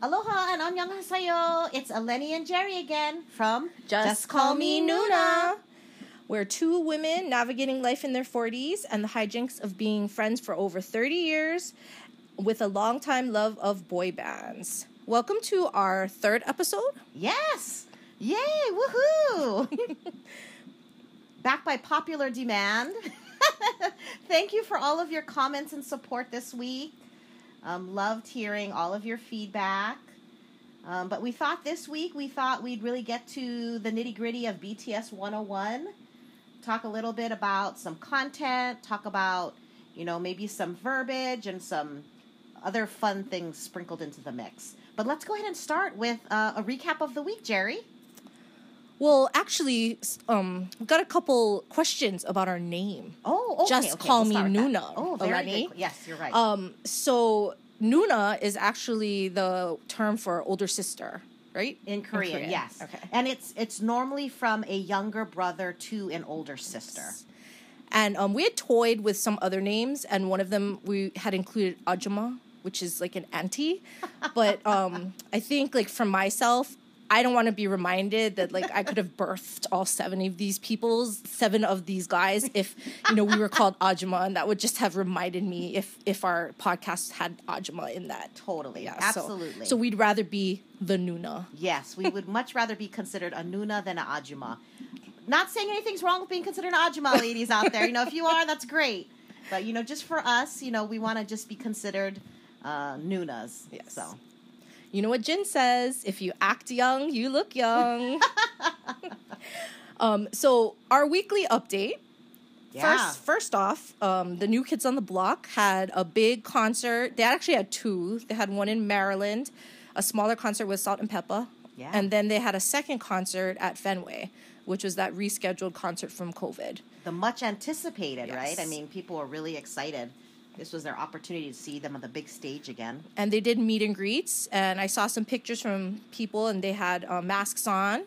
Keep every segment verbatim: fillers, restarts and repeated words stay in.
Aloha and annyeonghaseyo. It's Eleni and Jerry again from Just, Just Call, Call Me Nuna. We're two women navigating life in their forties and the hijinks of being friends for over thirty years with a long-time love of boy bands. Welcome to our third episode. Yes! Yay! Woohoo! Back by popular demand. Thank you for all of your comments and support this week. Um, loved hearing all of your feedback. Um, but we thought this week, we thought we'd really get to the nitty-gritty of B T S one oh one. Talk a little bit about some content. Talk about, you know, maybe some verbiage and some other fun things sprinkled into the mix. But let's go ahead and start with uh, a recap of the week, Jerry. Well, actually, um, we've got a couple questions about our name. Oh, okay. Just okay, call we'll me Nuna. Oh, very good. Yes, you're right. Um, so Nuna is actually the term for older sister, right? In Korean, In Korean. yes. Okay. And it's it's normally from a younger brother to an older sister. Yes. And um, we had toyed with some other names, and one of them we had included Ajumma, which is like an auntie. But um, I think, like, for myself, I don't want to be reminded that, like, I could have birthed all seven of these peoples, seven of these guys, if, you know, we were called Ajumma, and that would just have reminded me if, if our podcast had Ajumma in that. Totally. Yeah, absolutely. So, so we'd rather be the Nuna. Yes, we would much rather be considered a Nuna than an Ajumma. Not saying anything's wrong with being considered an Ajumma, ladies out there. You know, if you are, that's great. But, you know, just for us, you know, we want to just be considered uh, Nunas. Yes. So. You know what Jin says, if you act young, you look young. um, so our weekly update, yeah. first first off, um, the New Kids on the Block had a big concert. They actually had two. They had one in Maryland, a smaller concert with Salt and Peppa, yeah. and then they had a second concert at Fenway, which was that rescheduled concert from COVID. The much anticipated, yes. right? I mean, people were really excited. This was their opportunity to see them on the big stage again. And they did meet and greets. And I saw some pictures from people, and they had uh, masks on.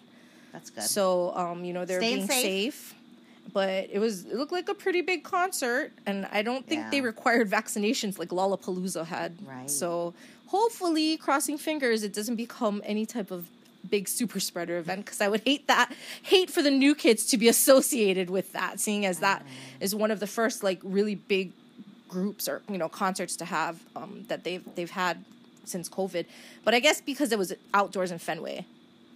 That's good. So, um, you know, they're Staying being safe. safe. But it was it looked like a pretty big concert. And I don't think yeah. they required vaccinations like Lollapalooza had. Right. So hopefully, crossing fingers, it doesn't become any type of big super spreader event, because I would hate that hate for the new kids to be associated with that, seeing as that mm-hmm. is one of the first, like, really big groups or, you know, concerts to have um, that they've they've had since COVID. But I guess because it was outdoors in Fenway,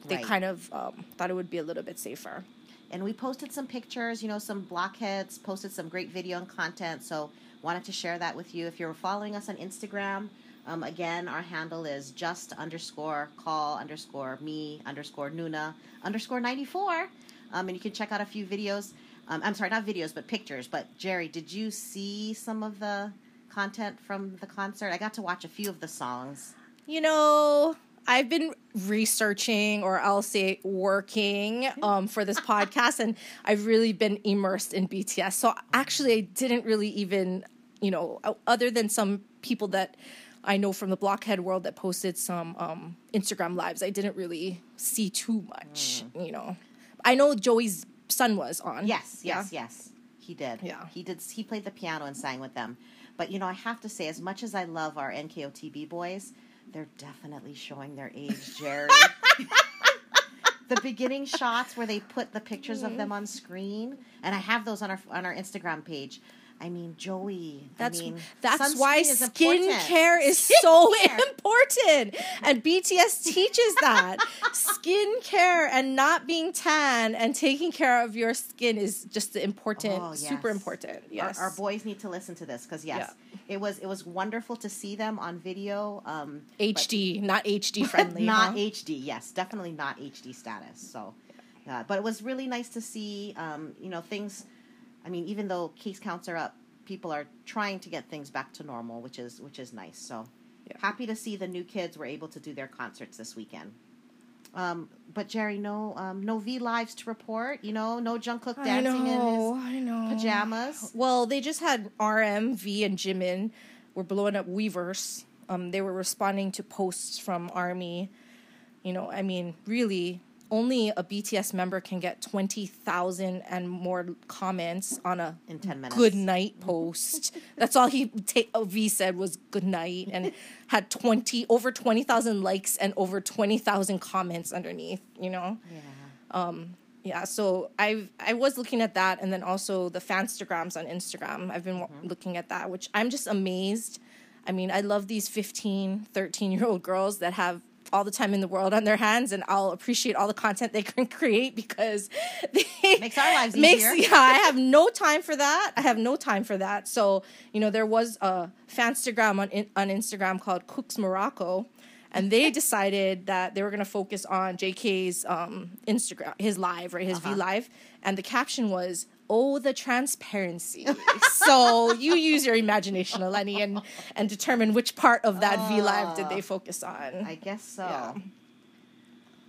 they right. kind of um, thought it would be a little bit safer. And we posted some pictures, you know, some blockheads, posted some great video and content, so wanted to share that with you. If you're following us on Instagram, um, again, our handle is just underscore call underscore me underscore Nuna underscore 94. Um, and you can check out a few videos. Um, I'm sorry, not videos, but pictures. But, Jerry, did you see some of the content from the concert? I got to watch a few of the songs. You know, I've been researching, or I'll say working, um, for this podcast, and I've really been immersed in B T S. So, actually, I didn't really even, you know, other than some people that I know from the blockhead world that posted some um, Instagram lives, I didn't really see too much, mm. you know. I know Joey's son was on. Yes, yes, yeah. yes. He did. Yeah. He did. He played the piano and sang with them. But, you know, I have to say, as much as I love our N K O T B boys, they're definitely showing their age, Jerry. The beginning shots where they put the pictures mm-hmm. of them on screen, and I have those on our on our Instagram page. I mean, Joey. That's I mean, that's why skincare is skin so care. important, and B T S teaches that skincare and not being tan and taking care of your skin is just important, oh, yes. super important. Yes, our, our boys need to listen to this because yes, yeah. it was it was wonderful to see them on video. Um, H D, but, not H D friendly, not huh? H D. Yes, definitely not H D status. So, uh, but it was really nice to see. Um, you know, things. I mean, even though case counts are up, people are trying to get things back to normal, which is which is nice. So yeah. happy to see the new kids were able to do their concerts this weekend. Um, but Jerry, no um, no V Lives to report. You know, no Jungkook dancing know, in his pajamas. Well, they just had R M, V, and Jimin were blowing up Weverse. Um, they were responding to posts from ARMY. You know, I mean, really, only a B T S member can get twenty thousand and more comments on a in ten minutes good night post. That's all he ta- V said was good night, and had twenty over twenty thousand likes and over twenty thousand comments underneath, you know? Yeah. Um, yeah, so I I was looking at that, and then also the fanstagrams on Instagram. I've been mm-hmm. looking at that, which I'm just amazed. I mean, I love these fifteen, thirteen-year-old girls that have all the time in the world on their hands, and I'll appreciate all the content they can create because they makes our lives makes, easier. Yeah, I have no time for that. I have no time for that. So, you know, there was a fanstagram on on Instagram called Cooks Morocco, and they decided that they were going to focus on J K's um, Instagram, his live, right, his uh-huh. V Live, and the caption was, "Oh, the transparency." So you use your imagination, Eleni, and, and determine which part of that uh, V Live did they focus on. I guess so. Yeah.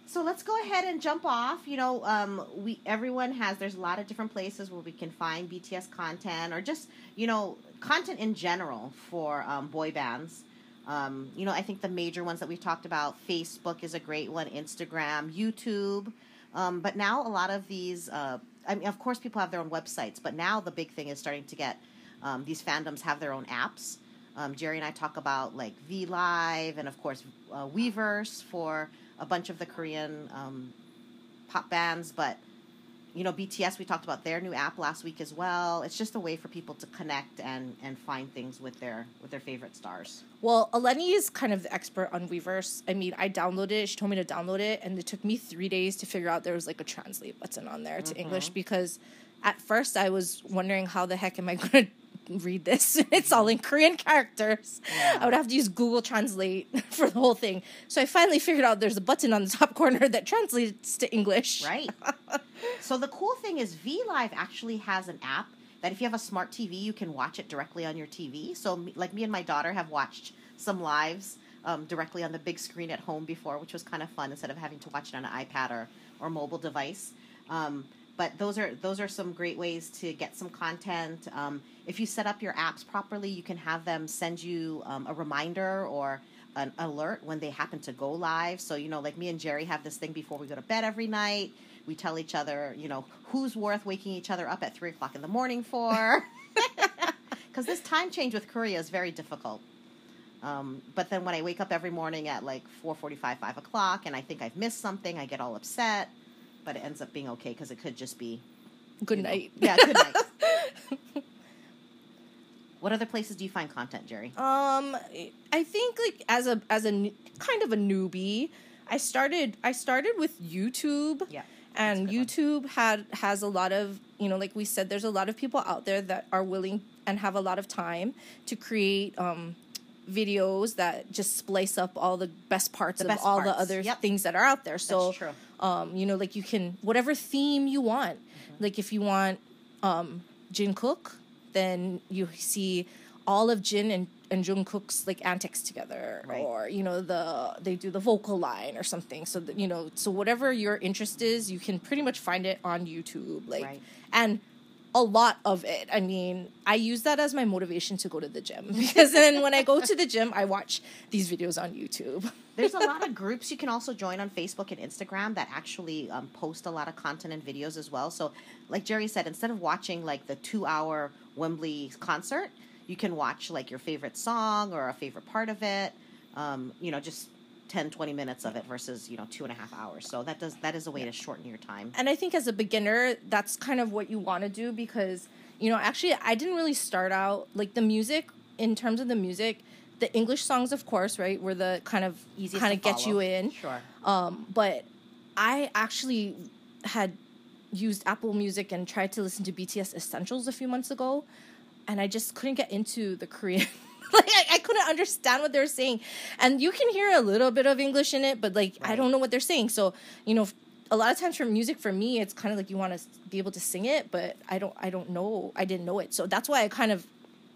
So let's go ahead and jump off. You know, um, we everyone has, there's a lot of different places where we can find B T S content, or just, you know, content in general for um, boy bands. Um, you know, I think the major ones that we've talked about, Facebook is a great one, Instagram, YouTube. Um, but now a lot of these... Uh, I mean, of course, people have their own websites, but now the big thing is starting to get um, these fandoms have their own apps. Um, Jerry and I talk about, like, V Live and, of course, uh, Weverse for a bunch of the Korean um, pop bands. But, you know, B T S, we talked about their new app last week as well. It's just a way for people to connect and, and find things with their with their favorite stars. Well, Eleni is kind of the expert on Weverse. I mean, I downloaded it. She told me to download it, and it took me three days to figure out there was, like, a translate button on there mm-hmm. to English, because at first I was wondering how the heck am I going to read this? It's all in Korean characters. Yeah. I would have to use Google Translate for the whole thing. So I finally figured out there's a button on the top corner that translates to English. Right. So the cool thing is V Live actually has an app that if you have a smart T V, you can watch it directly on your T V. So like me and my daughter have watched some lives um, directly on the big screen at home before, which was kind of fun instead of having to watch it on an iPad or, or mobile device. Um, But those are those are some great ways to get some content. Um, if you set up your apps properly, you can have them send you um, a reminder or an alert when they happen to go live. So, you know, like me and Jerry have this thing before we go to bed every night. We tell each other, you know, who's worth waking each other up at three o'clock in the morning for. Because this time change with Korea is very difficult. Um, but then when I wake up every morning at like four forty-five, five o'clock, and I think I've missed something, I get all upset. But it ends up being okay because it could just be... Good night. Know. Yeah, good night. What other places do you find content, Jerry? Um, I think like as a as a kind of a newbie, I started I started with YouTube. Yeah. And YouTube one. had has a lot of, you know, like we said, there's a lot of people out there that are willing and have a lot of time to create um, videos that just splice up all the best parts the of best all parts. the other yep. things that are out there. So, that's true. Um, you know, like you can, whatever theme you want, mm-hmm. like if you want um, Jungkook, then you see all of Jin and, and Jungkook's like antics together, right. Or, you know, the, they do the vocal line or something. So, that, you know, so whatever your interest is, you can pretty much find it on YouTube. Like, right. And a lot of it. I mean, I use that as my motivation to go to the gym, because then when I go to the gym, I watch these videos on YouTube. There's a lot of groups you can also join on Facebook and Instagram that actually um, post a lot of content and videos as well. So like Jerry said, instead of watching like the two-hour Wembley concert, you can watch like your favorite song or a favorite part of it, um, you know, just ten, twenty minutes of it versus, you know, two and a half hours. So that does that is a way yeah. to shorten your time. And I think as a beginner, that's kind of what you want to do, because, you know, actually, I didn't really start out, like, the music, in terms of the music, the English songs, of course, right, were the kind of, easiest kind of get follow. you in. Sure. Um, but I actually had used Apple Music and tried to listen to B T S Essentials a few months ago, and I just couldn't get into the Korean Like, I, I couldn't understand what they were saying. And you can hear a little bit of English in it, but, like, right. I don't know what they're saying. So, you know, a lot of times for music, for me, it's kind of like you want to be able to sing it, but I don't I don't know. I didn't know it. So that's why I kind of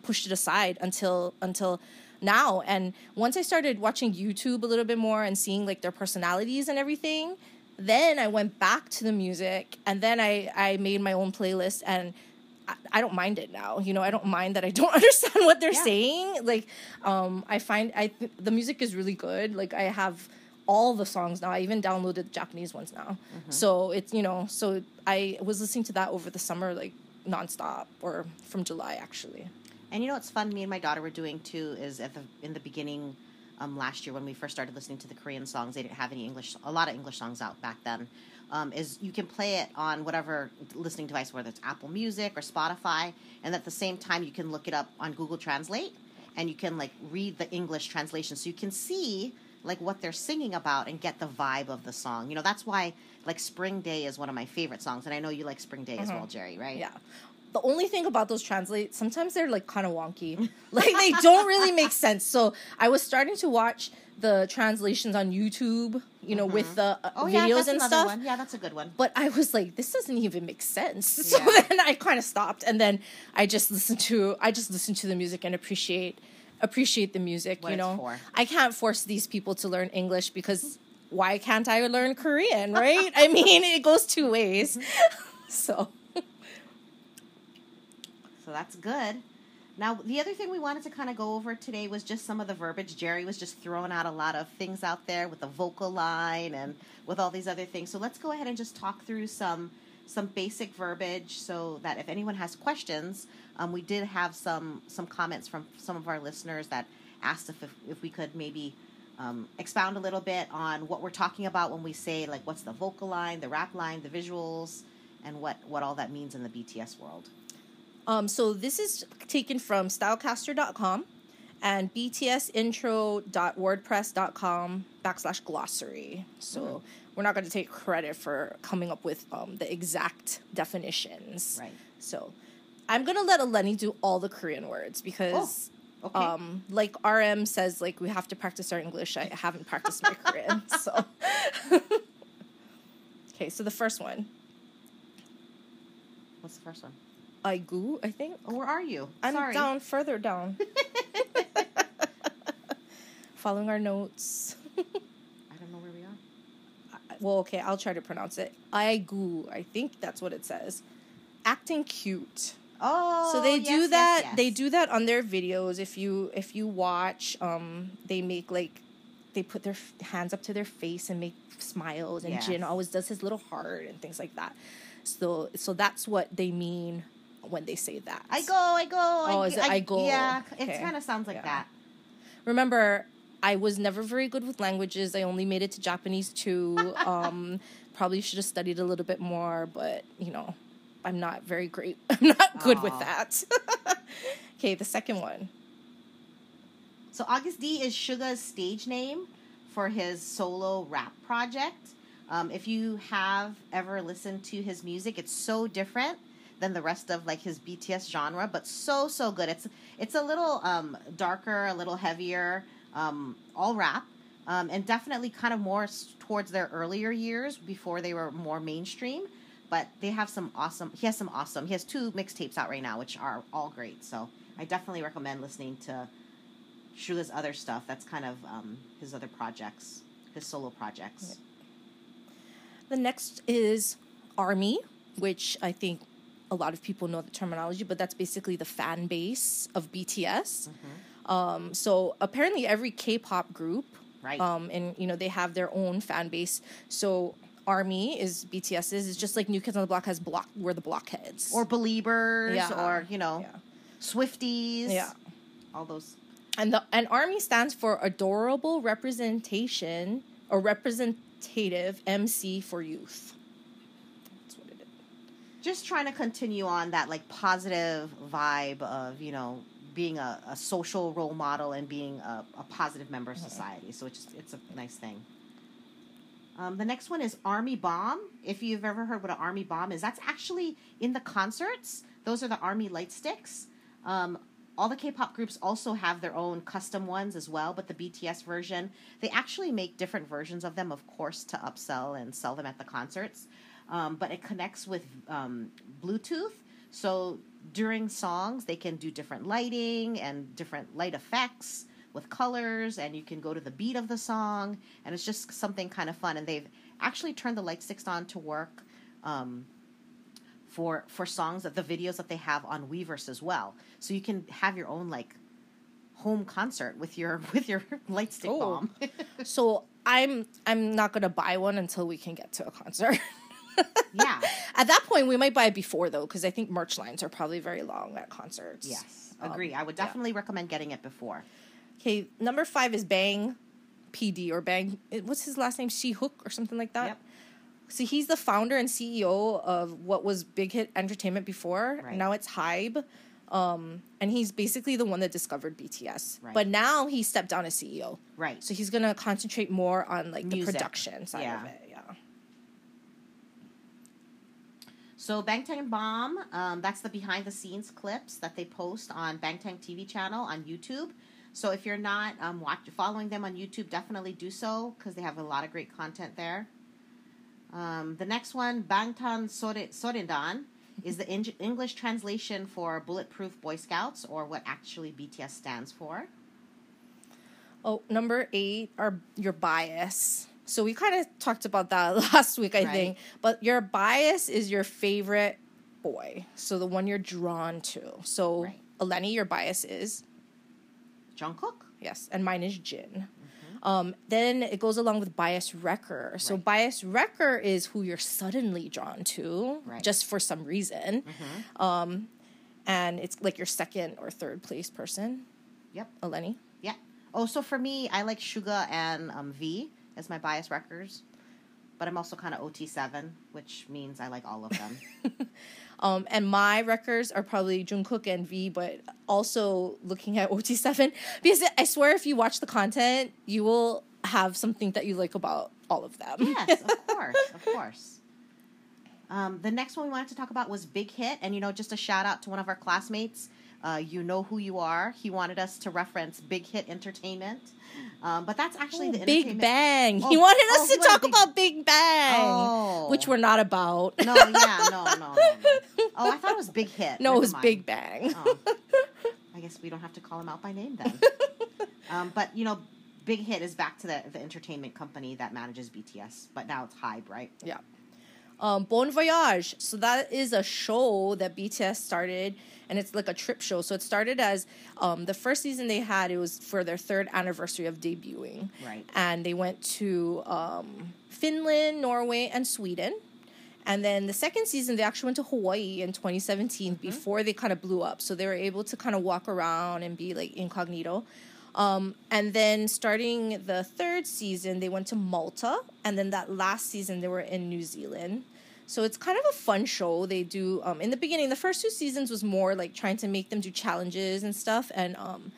pushed it aside until until now. And once I started watching YouTube a little bit more and seeing, like, their personalities and everything, then I went back to the music, and then I, I made my own playlist, and I don't mind it now. You know, I don't mind that I don't understand what they're yeah. saying. Like, um, I find I th- the music is really good. Like, I have all the songs now. I even downloaded the Japanese ones now. Mm-hmm. So it's, you know, so I was listening to that over the summer, like nonstop, or from July actually. And you know what's fun? Me and my daughter were doing too is at the in the beginning. Um, last year when we first started listening to the Korean songs, they didn't have any English, a lot of English songs out back then, um, is you can play it on whatever listening device, whether it's Apple Music or Spotify, and at the same time you can look it up on Google Translate, and you can like read the English translation, so you can see like what they're singing about and get the vibe of the song. You know, that's why like Spring Day is one of my favorite songs, and I know you like Spring Day mm-hmm. as well, Jerry, right? Yeah. The only thing about those translates, sometimes they're, like, kind of wonky. Like, they don't really make sense. So I was starting to watch the translations on YouTube, you know, mm-hmm. with the uh, oh, videos yeah, that's and stuff. One. Yeah, that's a good one. But I was like, this doesn't even make sense. Yeah. So then I kind of stopped. And then I just listened to I just listened to the music and appreciate appreciate the music, what you know. It's for. I can't force these people to learn English because why can't I learn Korean, right? I mean, it goes two ways. So... So that's good. Now, the other thing we wanted to kind of go over today was just some of the verbiage. Jerry was just throwing out a lot of things out there with the vocal line and with all these other things. So let's go ahead and just talk through some some basic verbiage so that if anyone has questions, um, we did have some, some comments from some of our listeners that asked if, if, if we could maybe um, expound a little bit on what we're talking about when we say, like, what's the vocal line, the rap line, the visuals, and what, what all that means in the B T S world. Um, so this is taken from stylecaster dot com and btsintro.wordpress.com backslash glossary. So mm-hmm. we're not going to take credit for coming up with um, the exact definitions. Right. So I'm going to let Eleni do all the Korean words because, oh, okay. um, like R M says, like we have to practice our English. I haven't practiced my Korean. So okay, so the first one. What's the first one? Aegyo, I think. Oh, where are you? I'm Sorry. down, further down. Following our notes. I don't know where we are. I, well, okay, I'll try to pronounce it. Aegyo, I think that's what it says. Acting cute. Oh, so they yes, do that. Yes, yes. They do that on their videos. If you if you watch, um, they make like they put their hands up to their face and make smiles, and yes. Jin always does his little heart and things like that. So so that's what they mean. When they say that, I go, I go. Oh, I, is it I, I go? Yeah, okay. It kind of sounds like yeah. that. Remember, I was never very good with languages. I only made it to Japanese too. um, probably should have studied a little bit more, but you know, I'm not very great. I'm not Aww. good with that. Okay, the second one. So August D is Suga's stage name for his solo rap project. Um, if you have ever listened to his music, it's so different than the rest of like his B T S genre, but so so good. It's it's a little um, darker, a little heavier, um, all rap, um, and definitely kind of more towards their earlier years before they were more mainstream. But they have some awesome. He has some awesome. He has two mixtapes out right now, which are all great. So I definitely recommend listening to Suga's other stuff. That's kind of um, his other projects, his solo projects. The next is ARMY, which I think. A lot of people know the terminology, but that's basically the fan base of B T S. Mm-hmm. Um, so apparently every K-pop group, right. um, and, you know, they have their own fan base. So ARMY is BTS's. It's just like New Kids on the Block has block. We're the blockheads. Or Beliebers yeah. or, you know, yeah. Swifties. Yeah. All those. And, the, and ARMY stands for Adorable Representation or Representative M C for Youth. Just trying to continue on that, like, positive vibe of, you know, being a, a social role model and being a, a positive member of society. So it's just, it's a nice thing. Um, the next one is Army Bomb. If you've ever heard what an Army Bomb is, that's actually in the concerts. Those are the Army light sticks. Um, all the K-pop groups also have their own custom ones as well, but the B T S version, they actually make different versions of them, of course, to upsell and sell them at the concerts. Um, but it connects with um, Bluetooth, so during songs, they can do different lighting and different light effects with colors, and you can go to the beat of the song, and it's just something kind of fun. And they've actually turned the light sticks on to work um, for for songs, that the videos that they have on Weverse as well. So you can have your own, like, home concert with your with your light stick oh. bomb. So I'm I'm not gonna buy one until we can get to a concert. Yeah. At that point, we might buy it before, though, because I think merch lines are probably very long at concerts. Yes, agree. Um, I would definitely yeah. recommend getting it before. Okay, number five is Bang P D or Bang. What's his last name? She-Hook or something like that? Yep. So he's the founder and C E O of what was Big Hit Entertainment before. Right. Now it's Hybe. Um, and he's basically the one that discovered B T S. Right. But now he stepped down as C E O. Right. So he's going to concentrate more on like Music. the production side yeah. of it. Yeah. So Bangtan Bomb, um, that's the behind-the-scenes clips that they post on Bangtan T V channel on YouTube. So if you're not um, watch- following them on YouTube, definitely do so because they have a lot of great content there. Um, the next one, Bangtan Sore- Sorindan, is the in- English translation for Bulletproof Boy Scouts, or what actually B T S stands for. Oh, number eight are your bias. So we kind of talked about that last week, I right. think. But your bias is your favorite boy. So the one you're drawn to. So, right. Eleni, your bias is? Jungkook. Yes, and mine is Jin. Mm-hmm. Um, then it goes along with bias wrecker. So right. bias wrecker is who you're suddenly drawn to, right. just for some reason. Mm-hmm. Um, and it's like your second or third place person. Yep. Eleni? Yeah. Oh, so for me, I like Suga and um, V as my bias wreckers, but I'm also kind of O T seven, which means I like all of them. um, and my wreckers are probably Jungkook and V, but also looking at O T seven, because I swear if you watch the content, you will have something that you like about all of them. Yes, of course, of course. Um, the next one we wanted to talk about was Big Hit, and you know, just a shout out to one of our classmates. Uh, you know who you are. He wanted us to reference Big Hit Entertainment. Um, but that's actually oh, the Big Bang. Oh, he wanted oh, us to talk big... about Big Bang, oh. which we're not about. No, yeah, no, no, no, no. Oh, I thought it was Big Hit. No, Never it was mind. Big Bang. Oh. I guess we don't have to call him out by name then. um, but, you know, Big Hit is back to the, the entertainment company that manages B T S, but now it's Hybe, right? Yeah. Um, Bon Voyage. So that is a show that B T S started, and it's like a trip show. So it started as um, the first season they had, it was for their third anniversary of debuting. Right. And they went to um, Finland, Norway, and Sweden. And then the second season, they actually went to Hawaii in twenty seventeen mm-hmm. before they kind of blew up. So they were able to kind of walk around and be like incognito. Um, and then starting the third season, they went to Malta. And then that last season, they were in New Zealand. So it's kind of a fun show. They do, um, in the beginning, the first two seasons was more like trying to make them do challenges and stuff. And, um,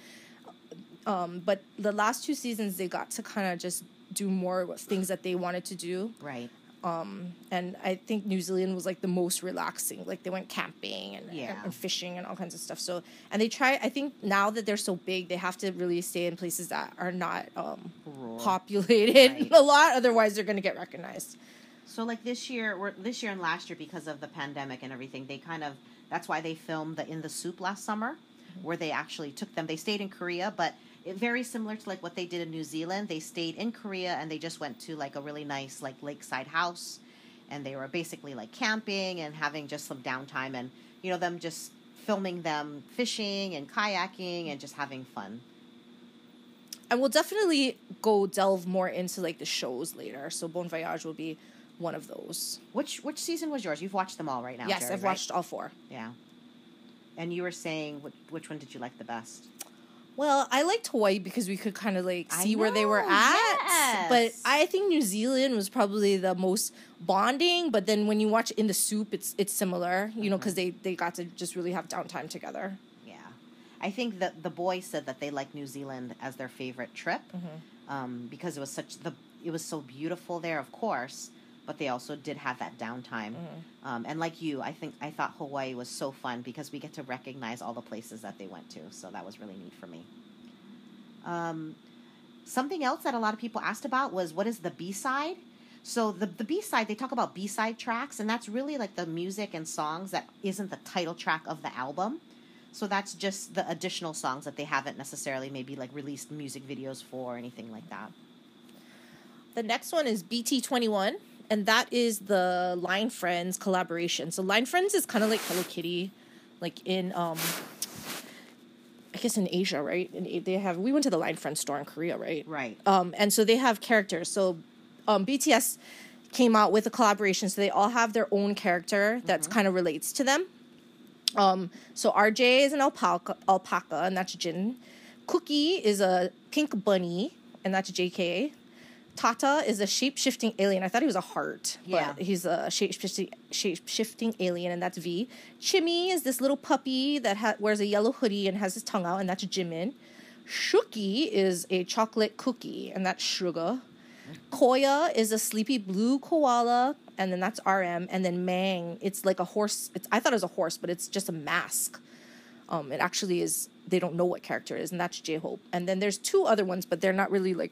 um, but the last two seasons, they got to kind of just do more things that they wanted to do. Right. Um, and I think New Zealand was like the most relaxing. Like they went camping and, yeah. and, and fishing and all kinds of stuff. So, and they try, I think now that they're so big, they have to really stay in places that are not, um, Rural. populated right. a lot. Otherwise they're going to get recognized. So like this year, or this year and last year, because of the pandemic and everything, they kind of, that's why they filmed the In the Soup last summer mm-hmm. where they actually took them. They stayed in Korea, but it very similar to like what they did in New Zealand. They stayed in Korea and they just went to like a really nice like lakeside house, and they were basically like camping and having just some downtime, and you know them just filming them fishing and kayaking and just having fun. And we'll definitely go delve more into like the shows later. So Bon Voyage will be one of those. Which which season was yours? You've watched them all right now. Yes, Jerry, I've right? watched all four. Yeah. And you were saying which, which one did you like the best? Well, I liked Hawaii because we could kind of, like, see know, where they were at. Yes. But I think New Zealand was probably the most bonding. But then when you watch In the Soup, it's it's similar, you mm-hmm. know, because they, they got to just really have downtime together. Yeah. I think that the boys said that they liked New Zealand as their favorite trip mm-hmm. um, because it was such the it was so beautiful there, of course. But they also did have that downtime. Mm-hmm. Um, and like you, I think I thought Hawaii was so fun because we get to recognize all the places that they went to. So that was really neat for me. Um, something else that a lot of people asked about was what is the B-side? So the, the B-side, they talk about B-side tracks. And that's really like the music and songs that isn't the title track of the album. So that's just the additional songs that they haven't necessarily maybe like released music videos for or anything like that. The next one is B T twenty-one. And that is the Line Friends collaboration. So Line Friends is kind of like Hello Kitty, like in um, I guess in Asia, right? In, they have. We went to the Line Friends store in Korea, right? Right. Um, and so they have characters. So, um, B T S came out with a collaboration, so they all have their own character that's mm-hmm. kind of relates to them. Um, so R J is an alpaca, alpaca, and that's Jin. Cookie is a pink bunny, and that's J K. Tata is a shape-shifting alien. I thought he was a heart, but yeah. he's a shape-shifting, shape-shifting alien, and that's V. Chimmy is this little puppy that ha- wears a yellow hoodie and has his tongue out, and that's Jimin. Shookie is a chocolate cookie, and that's Suga. Koya is a sleepy blue koala, and then that's R M. And then Mang, it's like a horse. It's, I thought it was a horse, but it's just a mask. Um, it actually is, they don't know what character it is, and that's J-Hope. And then there's two other ones, but they're not really, like,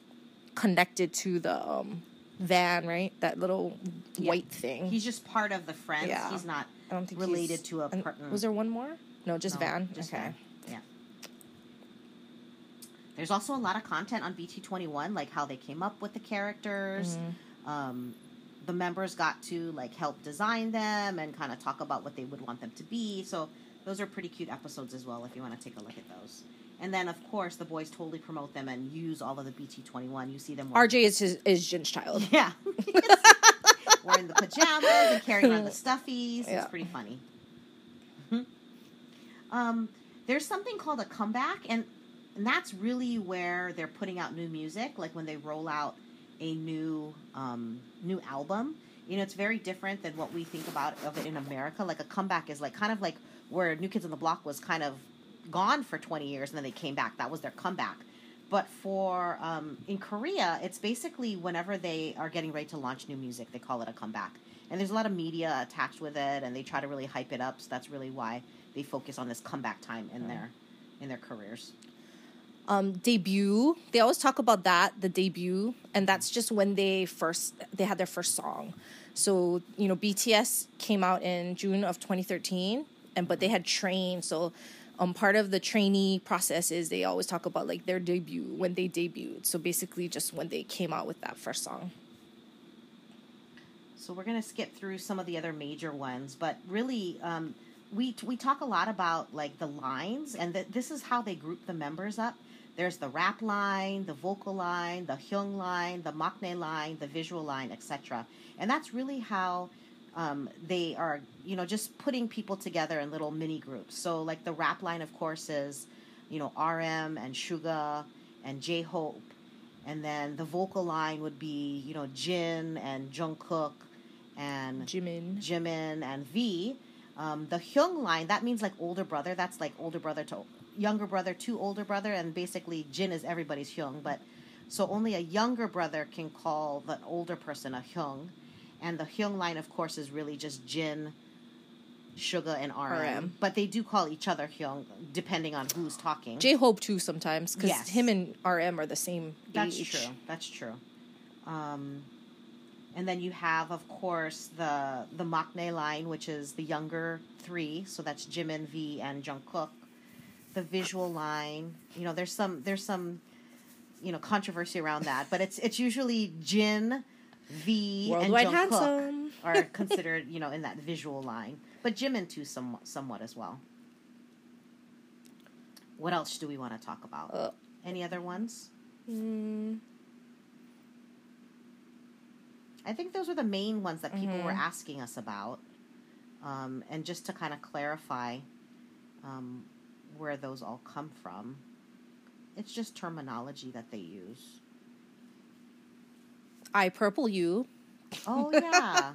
connected to the um, van, right? That little yeah. white thing. He's just part of the friends. Yeah. He's not I don't think related to a... Per- was there one more? No, just no, van? Just okay. Van. Yeah. There's also a lot of content on B T twenty-one, like how they came up with the characters. Mm-hmm. Um, the members got to, like, help design them and kind of talk about what they would want them to be. So... those are pretty cute episodes as well if you want to take a look at those. And then, of course, the boys totally promote them and use all of the B T twenty-one. You see them. R J is his, is Jin's child. Yeah. Wearing the pajamas and carrying around the stuffies. Yeah. It's pretty funny. um, there's something called a comeback, and, and that's really where they're putting out new music, like when they roll out a new um, new album. You know, it's very different than what we think about of it in America. Like a comeback is like kind of like where New Kids on the Block was kind of gone for twenty years and then they came back. That was their comeback. But for um, in Korea, it's basically whenever they are getting ready to launch new music, they call it a comeback. And there's a lot of media attached with it, and they try to really hype it up. So that's really why they focus on this comeback time in mm-hmm. their in their careers. Um, debut. They always talk about that, the debut, and that's just when they first they had their first song. So, you know, B T S came out in June of twenty thirteen, and but they had trained. So, um, part of the trainee process is they always talk about like their debut when they debuted. So basically, just when they came out with that first song. So we're gonna skip through some of the other major ones, but really. Um, We we talk a lot about, like, the lines, and the, this is how they group the members up. There's the rap line, the vocal line, the hyung line, the maknae line, the visual line, et cetera. And that's really how um, they are, you know, just putting people together in little mini groups. So, like, the rap line, of course, is, you know, R M and Suga and J-Hope. And then the vocal line would be, you know, Jin and Jungkook and Jimin, Jimin and V. Um, the hyung line, that means like older brother. That's like older brother to younger brother to older brother. And basically Jin is everybody's hyung. But so only a younger brother can call the older person a hyung. And the hyung line, of course, is really just Jin, Suga, and R M. But they do call each other hyung depending on who's talking. J-Hope too sometimes because yes. him and R M are the same That's age. That's true. That's true. Um... And then you have, of course, the the maknae line, which is the younger three. So that's Jimin, V, and Jungkook. The visual line, you know, there's some there's some, you know, controversy around that, but it's it's usually Jin, V, Worldwide and Jungkook handsome. Are considered, you know, in that visual line. But Jimin too, some, somewhat as well. What else do we want to talk about? Uh, Any other ones? Hmm. I think those were the main ones that people mm-hmm. were asking us about. Um, and just to kind of clarify um, where those all come from, it's just terminology that they use. I purple you. Oh, yeah.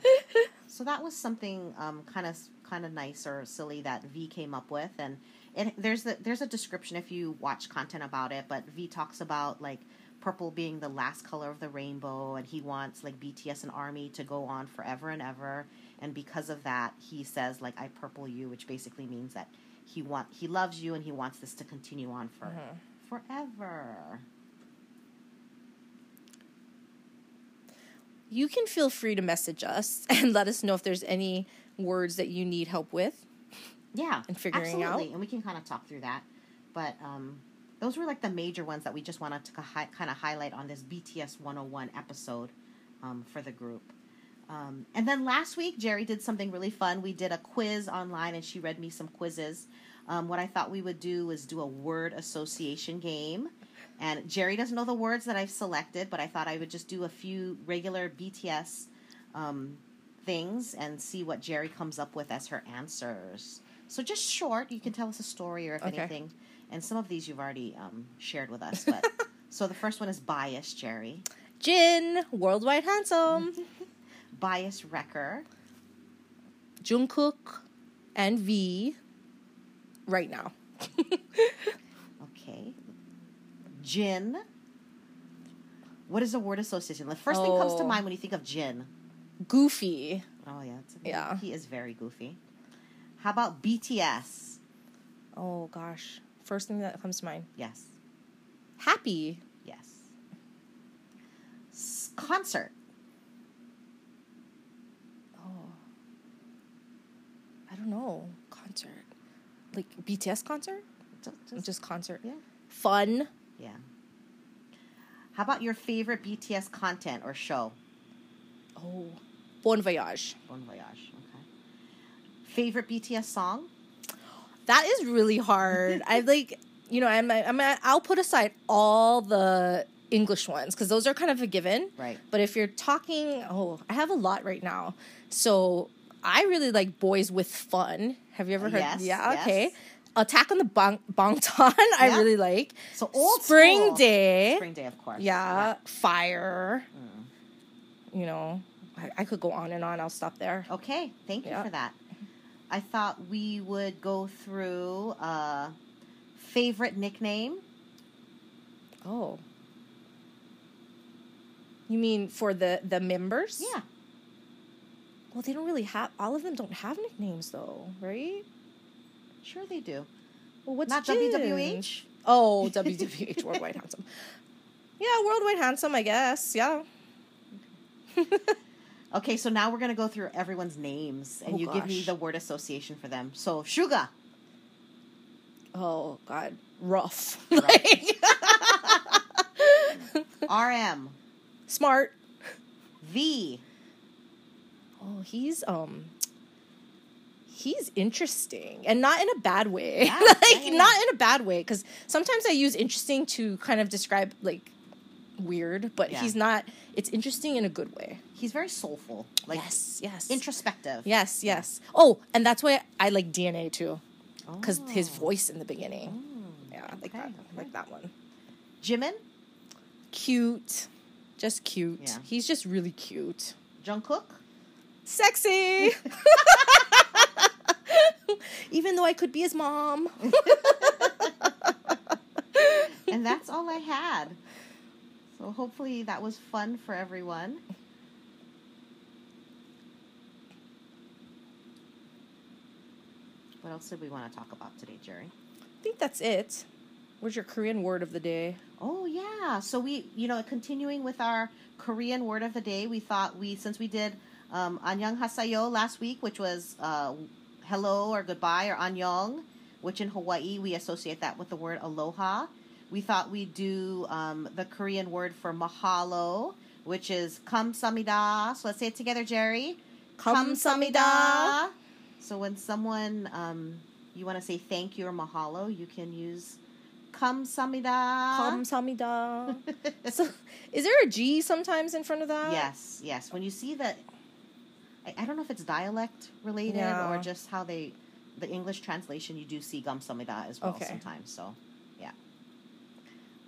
So that was something um, kind of kind of nice or silly that V came up with. And it, there's, the, there's a description if you watch content about it, but V talks about, like, purple being the last color of the rainbow, and he wants, like, B T S and ARMY to go on forever and ever, and because of that, he says, like, I purple you, which basically means that he want he loves you and he wants this to continue on for mm-hmm. forever. You can feel free to message us and let us know if there's any words that you need help with. Yeah, and figuring absolutely. out. Absolutely, and we can kind of talk through that, but... um those were like the major ones that we just wanted to hi- kind of highlight on this B T S one oh one episode um, for the group. Um, and then last week, Jerry did something really fun. We did a quiz online, and she read me some quizzes. Um, what I thought we would do is do a word association game. And Jerry doesn't know the words that I've selected, but I thought I would just do a few regular B T S um, things and see what Jerry comes up with as her answers. So just short, you can tell us a story or if okay. anything. And some of these you've already um, shared with us. But so the first one is bias, Jerry. Jin, worldwide handsome. Bias wrecker. Jungkook and V, right now. Okay. Jin. What is the word association? The first oh. thing comes to mind when you think of Jin. Goofy. Oh, yeah. It's yeah. He is very goofy. How about B T S? Oh, gosh. First thing that comes to mind. Yes. Happy. Yes. S- concert. Oh. I don't know. Concert. Like B T S concert? Just, just, just concert. Yeah. Fun. Yeah. How about your favorite B T S content or show? Oh. Bon Voyage. Bon Voyage. Okay. Favorite B T S song? That is really hard. I like, you know, I'm, I'm, I'll put aside all the English ones because those are kind of a given. Right. But if you're talking, oh, I have a lot right now. So I really like Boys with Fun. Have you ever heard? Yes, yeah. Yes. Okay. Attack on the Bang- Bangtan. Yeah. I really like. So old Spring school. Day. Spring Day, of course. Yeah. yeah. Fire. Mm. You know, I, I could go on and on. I'll stop there. Okay. Thank you yeah. for that. I thought we would go through uh, favorite nickname. Oh. You mean for the, the members? Yeah. Well, they don't really have... All of them don't have nicknames, though, right? Sure they do. Well, what's Not Jin? W W H? Oh, W W H, Worldwide Handsome. Yeah, Worldwide Handsome, I guess. Yeah. Okay. Okay, so now we're going to go through everyone's names, and oh, you gosh. give me the word association for them. So, Suga. Oh, God. Rough. Rough. Like... R M. Smart. V. Oh, he's, um... he's interesting, and not in a bad way. Yeah, like, yeah. not in a bad way, because sometimes I use interesting to kind of describe, like, weird, but yeah. he's not... It's interesting in a good way. He's very soulful. Like, yes, yes. Introspective. Yes, yes. Oh, and that's why I like D N A too. Because oh. his voice in the beginning. Oh. Yeah, I like, okay, that. Okay. I like that one. Jimin? Cute. Just cute. Yeah. He's just really cute. Jungkook? Sexy! Even though I could be his mom. And that's all I had. So hopefully that was fun for everyone. What else did we want to talk about today, Jerry? I think that's it. What's your Korean word of the day? Oh, yeah. So we, you know, continuing with our Korean word of the day, we thought we, since we did um, annyeonghaseyo last week, which was uh, hello or goodbye or annyeong, which in Hawaii we associate that with the word aloha. We thought we'd do um, the Korean word for mahalo, which is gamsahamnida. So let's say it together, Jerry. Gamsahamnida. So when someone, um, you want to say thank you or mahalo, you can use gamsahamnida. Gamsahamnida. So, is there a G sometimes in front of that? Yes, yes. When you see that, I, I don't know if it's dialect related yeah. or just how they, the English translation, you do see gamsahamnida as well okay. sometimes. So, yeah.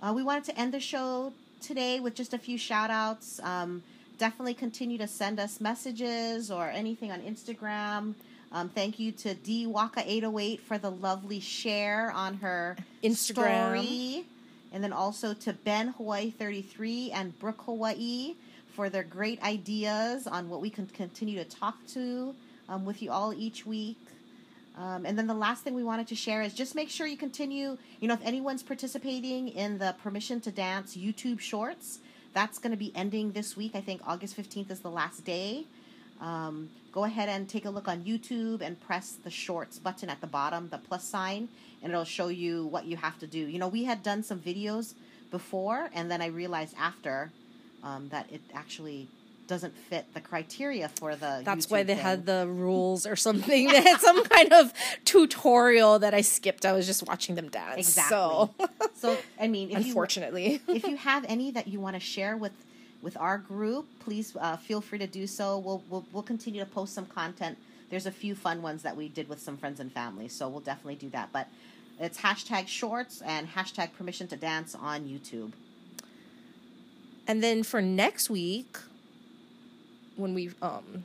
Uh, we wanted to end the show today with just a few shout-outs. Um, definitely continue to send us messages or anything on Instagram. Um, thank you to D Waka eight oh eight for the lovely share on her Instagram story. And then also to Ben Hawaii thirty-three and Brooke Hawaii for their great ideas on what we can continue to talk to um, with you all each week. Um, and then the last thing we wanted to share is just make sure you continue, you know, if anyone's participating in the Permission to Dance YouTube Shorts, that's going to be ending this week. I think August fifteenth is the last day. Um, go ahead and take a look on YouTube and press the Shorts button at the bottom, the plus sign, and it'll show you what you have to do. You know, we had done some videos before, and then I realized after um, that it actually doesn't fit the criteria for the That's YouTube why they thing. Had the rules or something. They had some kind of tutorial that I skipped. I was just watching them dance. Exactly. So, so I mean, if unfortunately. You, if you have any that you want to share with with our group, please uh, feel free to do so. We'll, we'll we'll continue to post some content. There's a few fun ones that we did with some friends and family, so we'll definitely do that. But it's hashtag shorts and hashtag permission to dance on YouTube. And then for next week, when we um,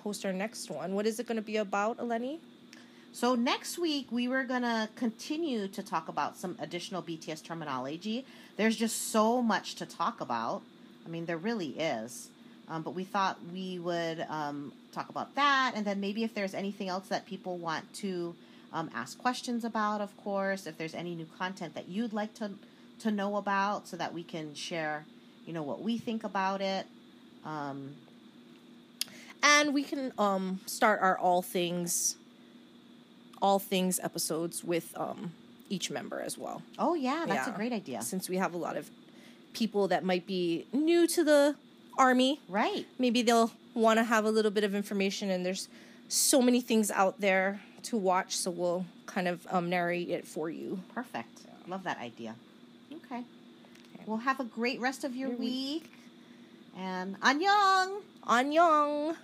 post our next one, what is it going to be about, Eleni? So next week, we were going to continue to talk about some additional B T S terminology. There's just so much to talk about. I mean, there really is. Um, but we thought we would um, talk about that. And then maybe if there's anything else that people want to um, ask questions about, of course, if there's any new content that you'd like to, to know about so that we can share, you know, what we think about it. Um, and we can um, start our all things, all things episodes with um, each member as well. Oh, yeah. That's yeah. a great idea. Since we have a lot of people that might be new to the Army. Right. Maybe they'll want to have a little bit of information, and there's so many things out there to watch, so we'll kind of um, narrate it for you. Perfect. Yeah. Love that idea. Okay. Okay. Well, have a great rest of your, your week. week. And annyeong! Annyeong!